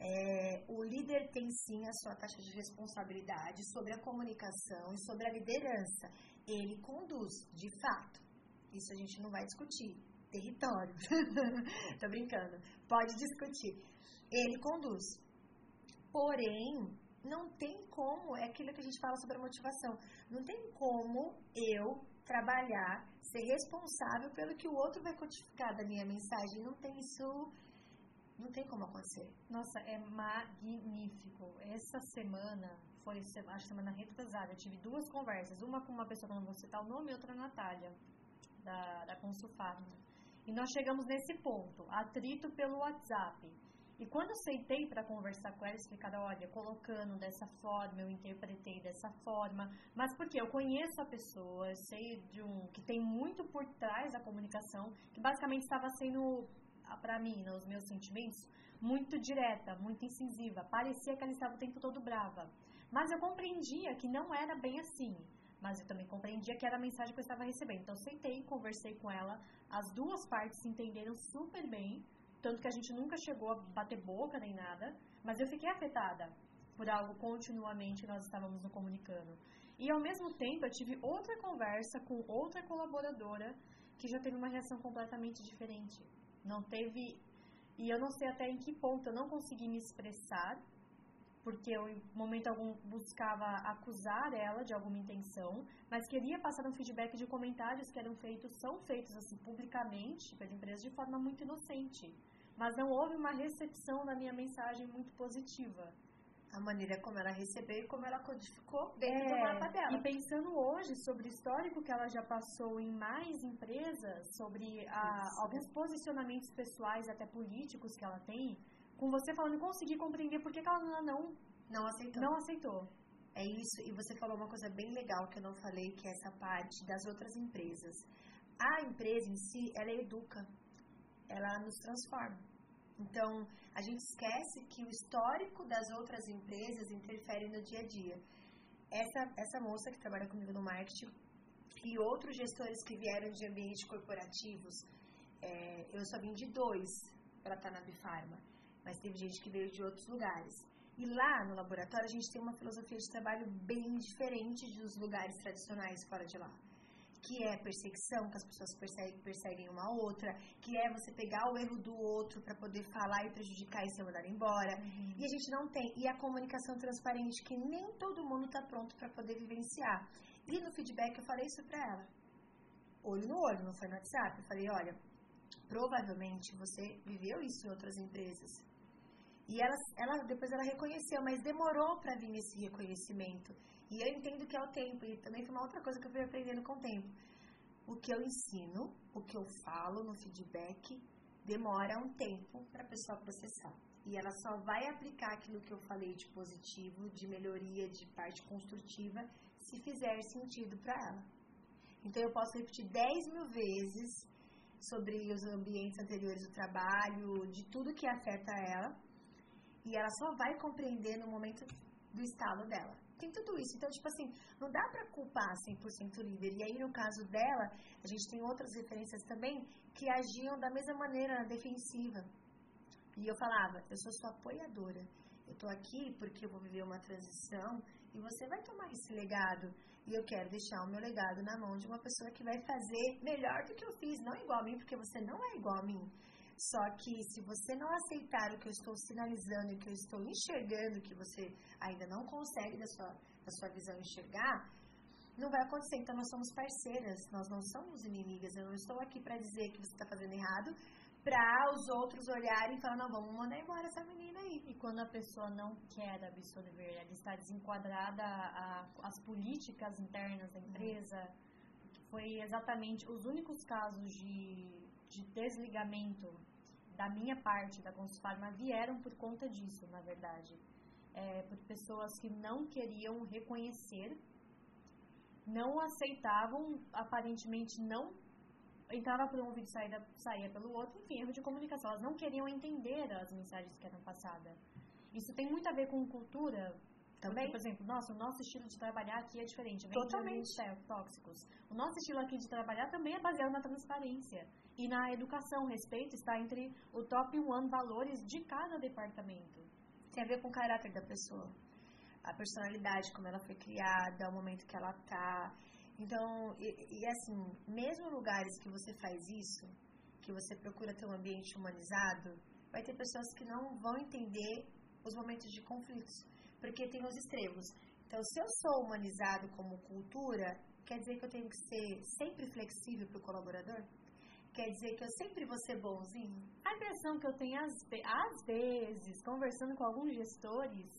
é, o líder tem sim a sua taxa de responsabilidade sobre a comunicação e sobre a liderança. Ele conduz, de fato. Isso a gente não vai discutir. Território. Tô brincando. Pode discutir. Ele conduz. Porém, não tem como, é aquilo que a gente fala sobre a motivação, não tem como eu trabalhar, ser responsável pelo que o outro vai codificar da minha mensagem. Não tem isso, não tem como acontecer. Nossa, é magnífico. Essa semana, foi a semana retrasada, eu tive duas conversas, uma com uma pessoa que eu não vou citar o nome e outra com a Natália. Da, da ConsuFarma. E nós chegamos nesse ponto, atrito pelo WhatsApp. E quando eu sentei para conversar com ela, explicar, olha, colocando dessa forma, eu interpretei dessa forma, mas porque eu conheço a pessoa, eu sei de um que tem muito por trás da comunicação, que basicamente estava sendo, para mim, nos meus sentimentos, muito direta, muito incisiva. Parecia que ela estava o tempo todo brava. Mas eu compreendia que não era bem assim. Mas eu também compreendia que era a mensagem que eu estava recebendo. Então, sentei, conversei com ela. As duas partes se entenderam super bem. Tanto que a gente nunca chegou a bater boca nem nada. Mas eu fiquei afetada por algo continuamente que nós estávamos nos comunicando. E, ao mesmo tempo, eu tive outra conversa com outra colaboradora que já teve uma reação completamente diferente. Não teve... E eu não sei até em que ponto eu não consegui me expressar, porque eu, em momento algum, buscava acusar ela de alguma intenção, mas queria passar um feedback de comentários que eram feitos, são feitos assim, publicamente pela empresa de forma muito inocente. Mas não houve uma recepção da minha mensagem muito positiva. A maneira como ela recebeu e como ela codificou dentro é, do mapa dela. E pensando hoje sobre o histórico que ela já passou em mais empresas, sobre a, alguns posicionamentos pessoais, até políticos que ela tem, com você falando, consegui compreender por que ela não, não, aceitou. não aceitou. É isso, e você falou uma coisa bem legal que eu não falei, que é essa parte das outras empresas. A empresa em si, ela educa, ela nos transforma. Então, a gente esquece que o histórico das outras empresas interfere no dia a dia. Essa, essa moça que trabalha comigo no marketing e outros gestores que vieram de ambientes corporativos, é, eu só vim de dois para estar na Bifarma. Mas teve gente que veio de outros lugares. E lá no laboratório a gente tem uma filosofia de trabalho bem diferente dos lugares tradicionais fora de lá. Que é perseguição, que as pessoas perseguem, perseguem uma a outra. Que é você pegar o erro do outro para poder falar e prejudicar e ser mandado embora. Uhum. E a gente não tem. E a comunicação transparente, que nem todo mundo está pronto para poder vivenciar. E no feedback eu falei isso para ela. Olho no olho, não foi no WhatsApp. Eu falei, olha, provavelmente você viveu isso em outras empresas. E ela, ela, depois ela reconheceu, mas demorou para vir esse reconhecimento. E eu entendo que é o tempo, e também foi uma outra coisa que eu fui aprendendo com o tempo. O que eu ensino, o que eu falo no feedback, demora um tempo para a pessoa processar. E ela só vai aplicar aquilo que eu falei de positivo, de melhoria, de parte construtiva, se fizer sentido para ela. Então, eu posso repetir dez mil vezes sobre os ambientes anteriores do trabalho, de tudo que afeta ela, e ela só vai compreender no momento do estalo dela. Tem tudo isso. Então, tipo assim, não dá pra culpar cem por cento o líder. E aí, no caso dela, a gente tem outras referências também que agiam da mesma maneira, na defensiva. E eu falava, eu sou sua apoiadora. Eu tô aqui porque eu vou viver uma transição e você vai tomar esse legado. E eu quero deixar o meu legado na mão de uma pessoa que vai fazer melhor do que eu fiz. Não igual a mim, porque você não é igual a mim. Só que se você não aceitar o que eu estou sinalizando e o que eu estou enxergando, que você ainda não consegue da sua, da sua visão enxergar, não vai acontecer. Então, nós somos parceiras, nós não somos inimigas. Eu não estou aqui para dizer que você está fazendo errado, para os outros olharem e falar, não, vamos mandar embora essa menina aí. E quando a pessoa não quer absorver, ela está desenquadrada às políticas internas da empresa, foi exatamente os únicos casos de, de desligamento da minha parte, da ConsuFarma, vieram por conta disso, na verdade. É, por pessoas que não queriam reconhecer, não aceitavam, aparentemente não entrava por um ouvido e saía, saía pelo outro, enfim, erro de comunicação. Elas não queriam entender as mensagens que eram passadas. Isso tem muito a ver com cultura também. Porque, por exemplo, nossa, o nosso estilo de trabalhar aqui é diferente. Totalmente. É, tóxicos. O nosso estilo aqui de trabalhar também é baseado na transparência e na educação. Respeito está entre o top um valores de cada departamento. Tem a ver com o caráter da pessoa, a personalidade, como ela foi criada, o momento que ela está. Então, e, e assim, mesmo lugares que você faz isso, que você procura ter um ambiente humanizado, vai ter pessoas que não vão entender os momentos de conflitos, porque tem os extremos. Então, se eu sou humanizado como cultura, quer dizer que eu tenho que ser sempre flexível para o colaborador? Quer dizer que eu sempre vou ser bonzinho? A impressão que eu tenho, às, às vezes, conversando com alguns gestores,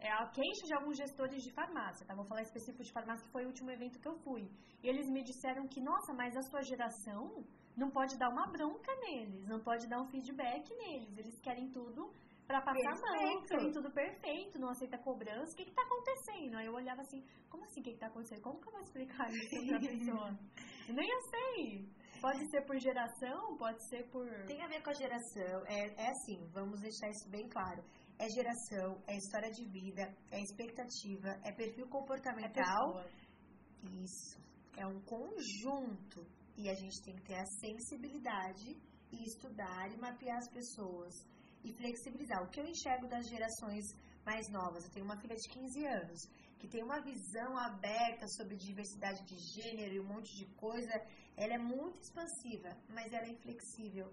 é a queixa de alguns gestores de farmácia, tá? Vou falar específico de farmácia, que foi o último evento que eu fui. E eles me disseram que, nossa, mas a sua geração não pode dar uma bronca neles, não pode dar um feedback neles. Eles querem tudo pra passar mão, querem tudo perfeito, não aceita cobrança. O que que tá acontecendo? Aí eu olhava assim, como assim, o que que tá acontecendo? Como que eu vou explicar isso pra pessoa? Nem eu sei. Pode ser por geração, pode ser por... Tem a ver com a geração. É, é assim, vamos deixar isso bem claro. É geração, é história de vida, é expectativa, é perfil comportamental. É isso. É um conjunto. E a gente tem que ter a sensibilidade e estudar e mapear as pessoas e flexibilizar. O que eu enxergo das gerações mais novas? Eu tenho uma filha de quinze anos que tem uma visão aberta sobre diversidade de gênero e um monte de coisa. Ela é muito expansiva, mas ela é inflexível.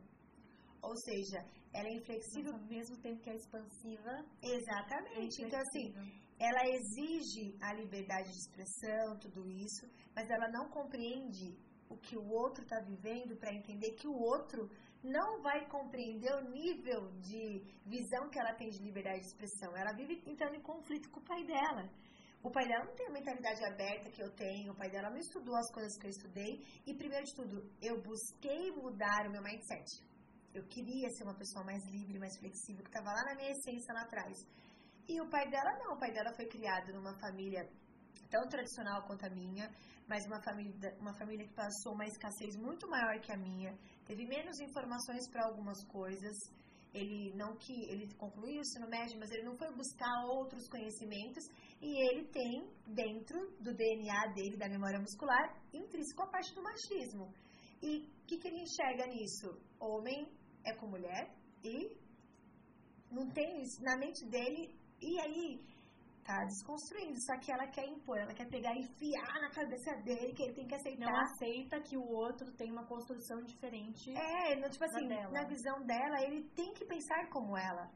Ou seja, ela é inflexível ao mesmo tempo que é expansiva. Exatamente. É então, assim, ela exige a liberdade de expressão, tudo isso, mas ela não compreende o que o outro está vivendo para entender que o outro não vai compreender o nível de visão que ela tem de liberdade de expressão. Ela vive entrando em conflito com o pai dela. O pai dela não tem a mentalidade aberta que eu tenho, o pai dela não estudou as coisas que eu estudei. E, primeiro de tudo, eu busquei mudar o meu mindset. Eu queria ser uma pessoa mais livre, mais flexível, que estava lá na minha essência lá atrás. E o pai dela não, o pai dela foi criado numa família tão tradicional quanto a minha, mas uma família, uma família que passou uma escassez muito maior que a minha, teve menos informações para algumas coisas. Ele não que ele concluiu o ensino médio, mas ele não foi buscar outros conhecimentos, e ele tem dentro do D N A dele, da memória muscular, intrínseco a parte do machismo. E o que, que ele enxerga nisso? Homem é com mulher e não tem isso na mente dele, e aí tá desconstruindo. Só que ela quer impor, ela quer pegar e enfiar na cabeça dele que ele tem que aceitar. Não aceita que o outro tem uma construção diferente. É, não, tipo assim, dela. Na visão dela, ele tem que pensar como ela,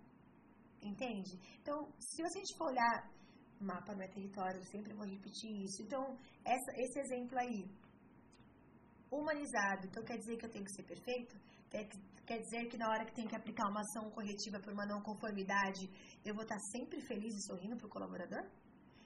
entende? Então, se a gente for olhar mapa, não é território, eu sempre vou repetir isso. Então, essa, esse exemplo aí, humanizado, então quer dizer que eu tenho que ser perfeito? Quer, quer dizer que na hora que tem que aplicar uma ação corretiva por uma não conformidade, eu vou estar sempre feliz e sorrindo para o colaborador?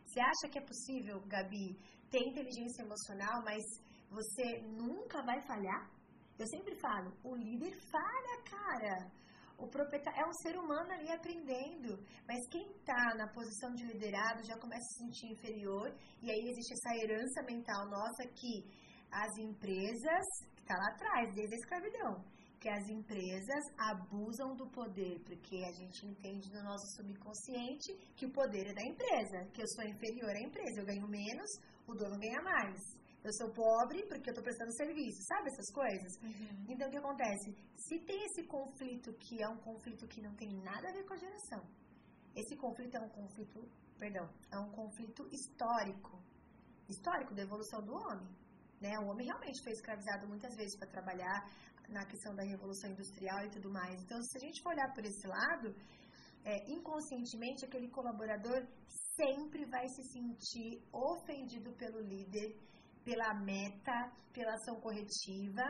Você acha que é possível, Gabi, ter inteligência emocional, mas você nunca vai falhar? Eu sempre falo, o líder falha, cara. O proprietário é um ser humano ali aprendendo, mas quem está na posição de liderado já começa a se sentir inferior, e aí existe essa herança mental nossa que as empresas, que está lá atrás, desde a escravidão, que as empresas abusam do poder, porque a gente entende no nosso subconsciente que o poder é da empresa, que eu sou inferior à empresa, eu ganho menos, o dono ganha mais. Eu sou pobre porque eu tô prestando serviço, sabe essas coisas? Uhum. Então, o que acontece? Se tem esse conflito que é um conflito que não tem nada a ver com a geração, esse conflito é um conflito, perdão, é um conflito histórico, histórico da evolução do homem, né? O homem realmente foi escravizado muitas vezes para trabalhar na questão da revolução industrial e tudo mais. Então, se a gente for olhar por esse lado, é, inconscientemente, aquele colaborador sempre vai se sentir ofendido pelo líder, pela meta, pela ação corretiva,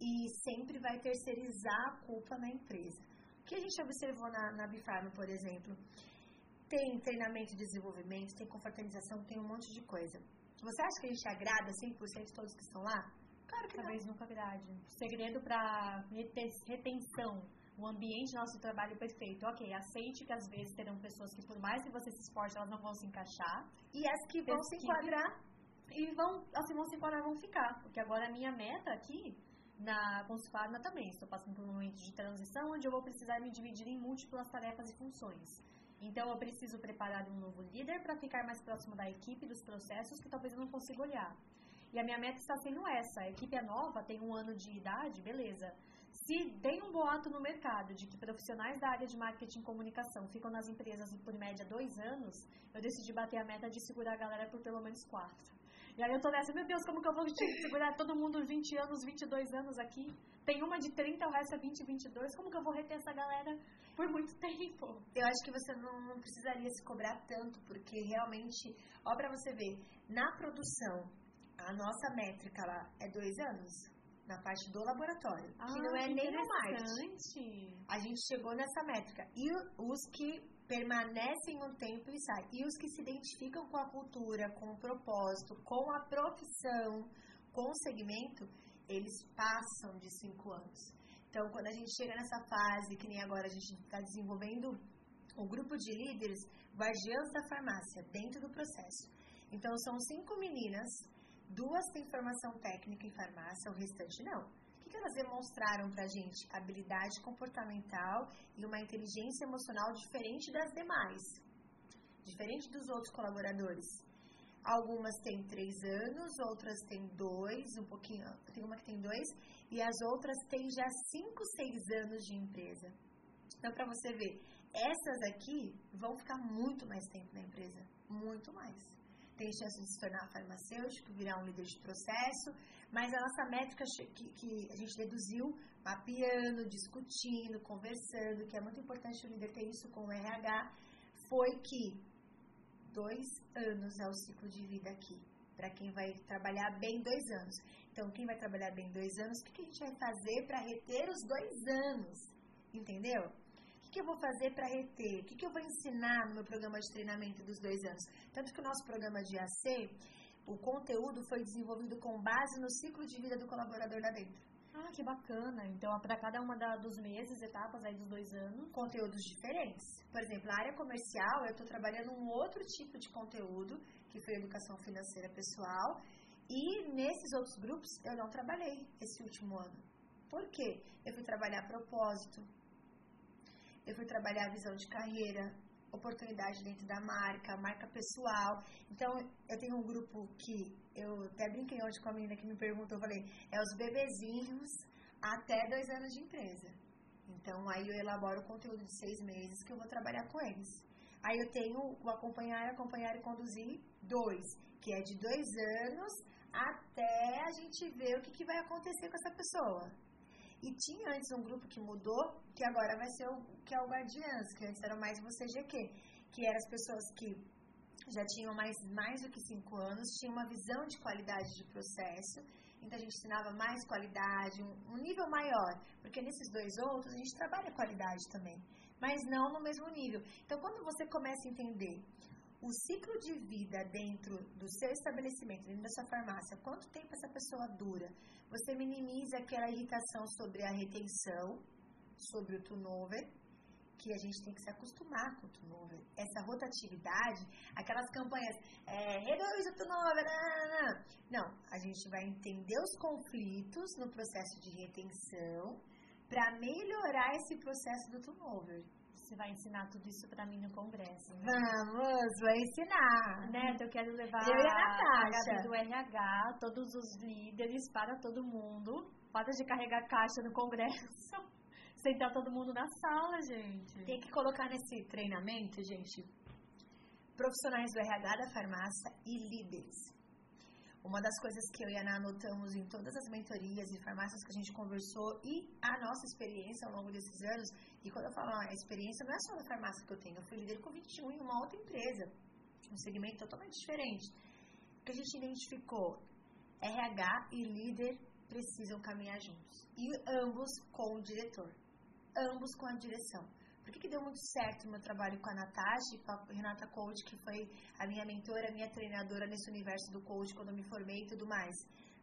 e sempre vai terceirizar a culpa na empresa. O que a gente observou na, na Bifarma, por exemplo, tem treinamento e desenvolvimento, tem confraternização, tem um monte de coisa. Você acha que a gente agrada cem por cento de todos que estão lá? Claro que talvez não. Nunca agrade. O segredo para retenção, o ambiente nosso trabalho perfeito. Ok, aceite que às vezes terão pessoas que, por mais que você se esforce, elas não vão se encaixar. E as que vão se enquadrar... E vão, assim, vão se enquadrar, vão ficar. Porque agora a minha meta aqui, na ConsuFarma também, estou passando por um momento de transição, onde eu vou precisar me dividir em múltiplas tarefas e funções. Então, eu preciso preparar um novo líder para ficar mais próximo da equipe, dos processos, que talvez eu não consiga olhar. E a minha meta está sendo essa. A equipe é nova, tem um ano de idade, beleza. Se tem um boato no mercado de que profissionais da área de marketing e comunicação ficam nas empresas por média dois anos, eu decidi bater a meta de segurar a galera por pelo menos quatro. E aí eu tô nessa, meu Deus, como que eu vou segurar todo mundo vinte anos, vinte e dois anos aqui? Tem uma de trinta, o resto é vinte, vinte e dois, como que eu vou reter essa galera por muito tempo? Eu acho que você não, não precisaria se cobrar tanto, porque realmente, ó, pra você ver, na produção, a nossa métrica lá é dois anos, na parte do laboratório, ah, que não é que nem no marketing. A gente chegou nessa métrica, e os que... permanecem um tempo e saem. E os que se identificam com a cultura, com o propósito, com a profissão, com o segmento, eles passam de cinco anos. Então, quando a gente chega nessa fase, que nem agora a gente está desenvolvendo um grupo de líderes, guardiãs da farmácia, dentro do processo. Então, são cinco meninas, duas têm formação técnica em farmácia, o restante não. Que elas demonstraram pra gente habilidade comportamental e uma inteligência emocional diferente das demais, diferente dos outros colaboradores. Algumas têm três anos, outras têm dois, um pouquinho, tem uma que tem dois, e as outras têm já cinco, seis anos de empresa. Então, pra você ver, essas aqui vão ficar muito mais tempo na empresa, muito mais. Tem chance de se tornar farmacêutico, virar um líder de processo, mas a nossa métrica que, que a gente deduziu, mapeando, discutindo, conversando, que é muito importante o líder ter isso com o R H, foi que dois anos é o ciclo de vida aqui, para quem vai trabalhar bem dois anos. Então, quem vai trabalhar bem dois anos, o que, que a gente vai fazer para reter os dois anos? Entendeu? O que eu vou fazer para reter? O que, que eu vou ensinar no meu programa de treinamento dos dois anos? Tanto que o nosso programa de A C, o conteúdo foi desenvolvido com base no ciclo de vida do colaborador lá dentro. Ah, que bacana! Então, para cada uma da, dos meses, etapas aí dos dois anos, conteúdos diferentes. Por exemplo, a área comercial, eu estou trabalhando um outro tipo de conteúdo, que foi educação financeira pessoal, e nesses outros grupos eu não trabalhei esse último ano. Por quê? Eu fui trabalhar propósito, eu fui trabalhar a visão de carreira, oportunidade dentro da marca, marca pessoal. Então, eu tenho um grupo que eu até brinquei hoje com a menina que me perguntou, eu falei, é os bebezinhos até dois anos de empresa. Então, aí eu elaboro o conteúdo de seis meses que eu vou trabalhar com eles. Aí eu tenho o acompanhar, acompanhar e conduzir dois, que é de dois anos até a gente ver o que, que vai acontecer com essa pessoa. E tinha antes um grupo que mudou, que agora vai ser o que é o Guardiãs, que antes era mais você G Q, que eram as pessoas que já tinham mais, mais do que cinco anos, tinham uma visão de qualidade de processo, então a gente ensinava mais qualidade, um, um nível maior, porque nesses dois outros a gente trabalha qualidade também, mas não no mesmo nível. Então, quando você começa a entender o ciclo de vida dentro do seu estabelecimento, dentro da sua farmácia, quanto tempo essa pessoa dura, você minimiza aquela irritação sobre a retenção, sobre o turnover, que a gente tem que se acostumar com o turnover, essa rotatividade, aquelas campanhas, é, reduz o turnover, não, não, não. não, a gente vai entender os conflitos no processo de retenção para melhorar esse processo do turnover. Você vai ensinar tudo isso pra mim no congresso, né? Vamos, vou ensinar. Né? Eu quero levar eu a, a Gabi do R H, todos os líderes, para todo mundo. Para de carregar caixa no congresso. Sentar todo mundo na sala, gente. Tem que colocar nesse treinamento, gente, profissionais do R H da farmácia e líderes. Uma das coisas que eu e a Ana anotamos em todas as mentorias e farmácias que a gente conversou e a nossa experiência ao longo desses anos, e quando eu falo a experiência, não é só da farmácia que eu tenho, eu fui líder com vinte e um em uma outra empresa, um segmento totalmente diferente, que a gente identificou, R H e líder precisam caminhar juntos, e ambos com o diretor, ambos com a direção. Por que que deu muito certo o meu trabalho com a Natasha e com a Renata Coach, que foi a minha mentora, a minha treinadora nesse universo do coach quando eu me formei e tudo mais?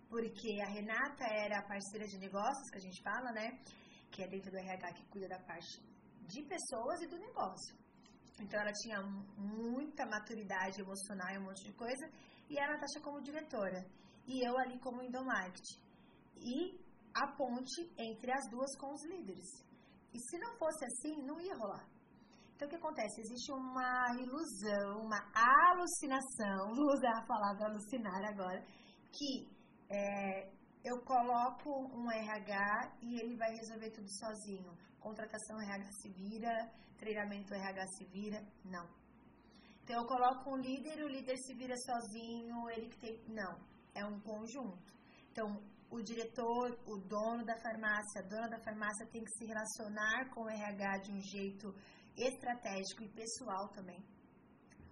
Porque a Renata era a parceira de negócios, que a gente fala, né? Que é dentro do R H, que cuida da parte de pessoas e do negócio. Então, ela tinha muita maturidade emocional e um monte de coisa. E a Natasha como diretora. E eu ali como endomarketing. E a ponte entre as duas com os líderes. E se não fosse assim, não ia rolar. Então, o que acontece? Existe uma ilusão, uma alucinação, vou usar a palavra alucinar agora, que é, eu coloco um R H e ele vai resolver tudo sozinho. Contratação R H se vira, treinamento R H se vira, não. Então, eu coloco um líder e o líder se vira sozinho, ele que tem... Não, é um conjunto. Então, o diretor, o dono da farmácia, a dona da farmácia tem que se relacionar com o R H de um jeito estratégico e pessoal também.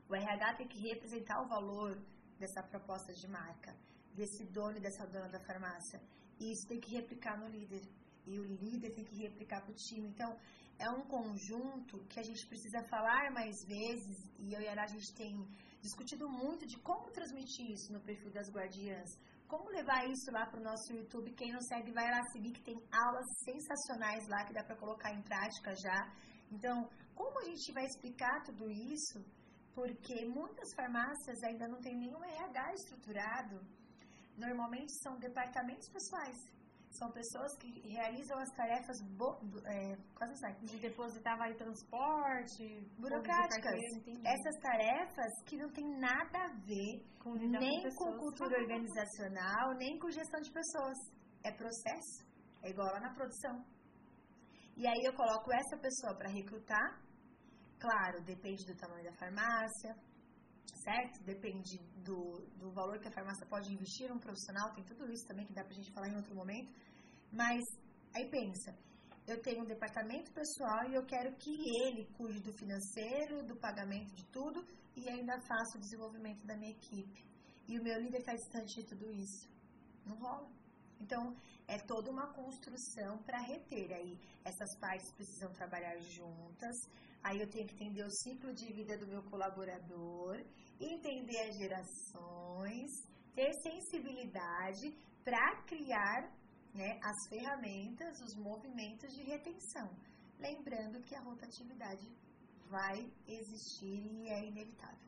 O R H tem que representar o valor dessa proposta de marca, desse dono e dessa dona da farmácia. E isso tem que replicar no líder. E o líder tem que replicar para o time. Então, é um conjunto que a gente precisa falar mais vezes. E eu e a Ana, a gente tem discutido muito de como transmitir isso no perfil das guardiãs. Como levar isso lá para o nosso YouTube. Quem não segue, vai lá seguir, que tem aulas sensacionais lá que dá para colocar em prática já. Então, como a gente vai explicar tudo isso? Porque muitas farmácias ainda não tem nenhum R H estruturado. Normalmente são departamentos pessoais. São pessoas que realizam as tarefas bo- é, quase de depositar vale transporte, burocráticas. Essas tarefas que não tem nada a ver com nem com cultura organizacional, nem com gestão de pessoas. É processo, é igual lá na produção. E aí eu coloco essa pessoa para recrutar. Claro, depende do tamanho da farmácia, certo? Depende do, do valor que a farmácia pode investir num profissional, tem tudo isso também que dá pra gente falar em outro momento. Mas aí pensa, eu tenho um departamento pessoal e eu quero que ele cuide do financeiro, do pagamento de tudo e ainda faça o desenvolvimento da minha equipe. E o meu líder está distante de tudo isso. Não rola. Então, é toda uma construção para reter aí. Essas partes precisam trabalhar juntas. Aí eu tenho que entender o ciclo de vida do meu colaborador, entender as gerações, ter sensibilidade para criar, né, as ferramentas, os movimentos de retenção. Lembrando que a rotatividade vai existir e é inevitável.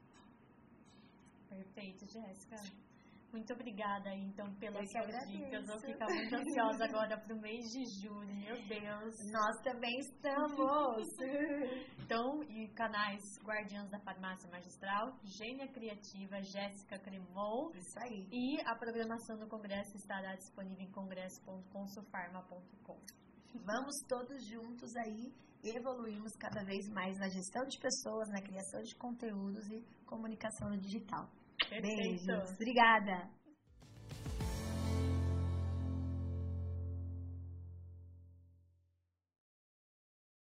Perfeito, Jéssica. Muito obrigada, então, pelas suas dicas. Vou ficar muito ansiosa agora para o mês de julho, meu Deus. Nós também estamos. Então, e canais Guardiãs da Farmácia Magistral, Gênia Criativa, Jéssica Cremon. Isso aí. E a programação do Congresso estará disponível em congresso ponto consufarma ponto com. Vamos todos juntos aí, evoluirmos cada vez mais na gestão de pessoas, na criação de conteúdos e comunicação no digital. Perfeito. Beijos. Obrigada.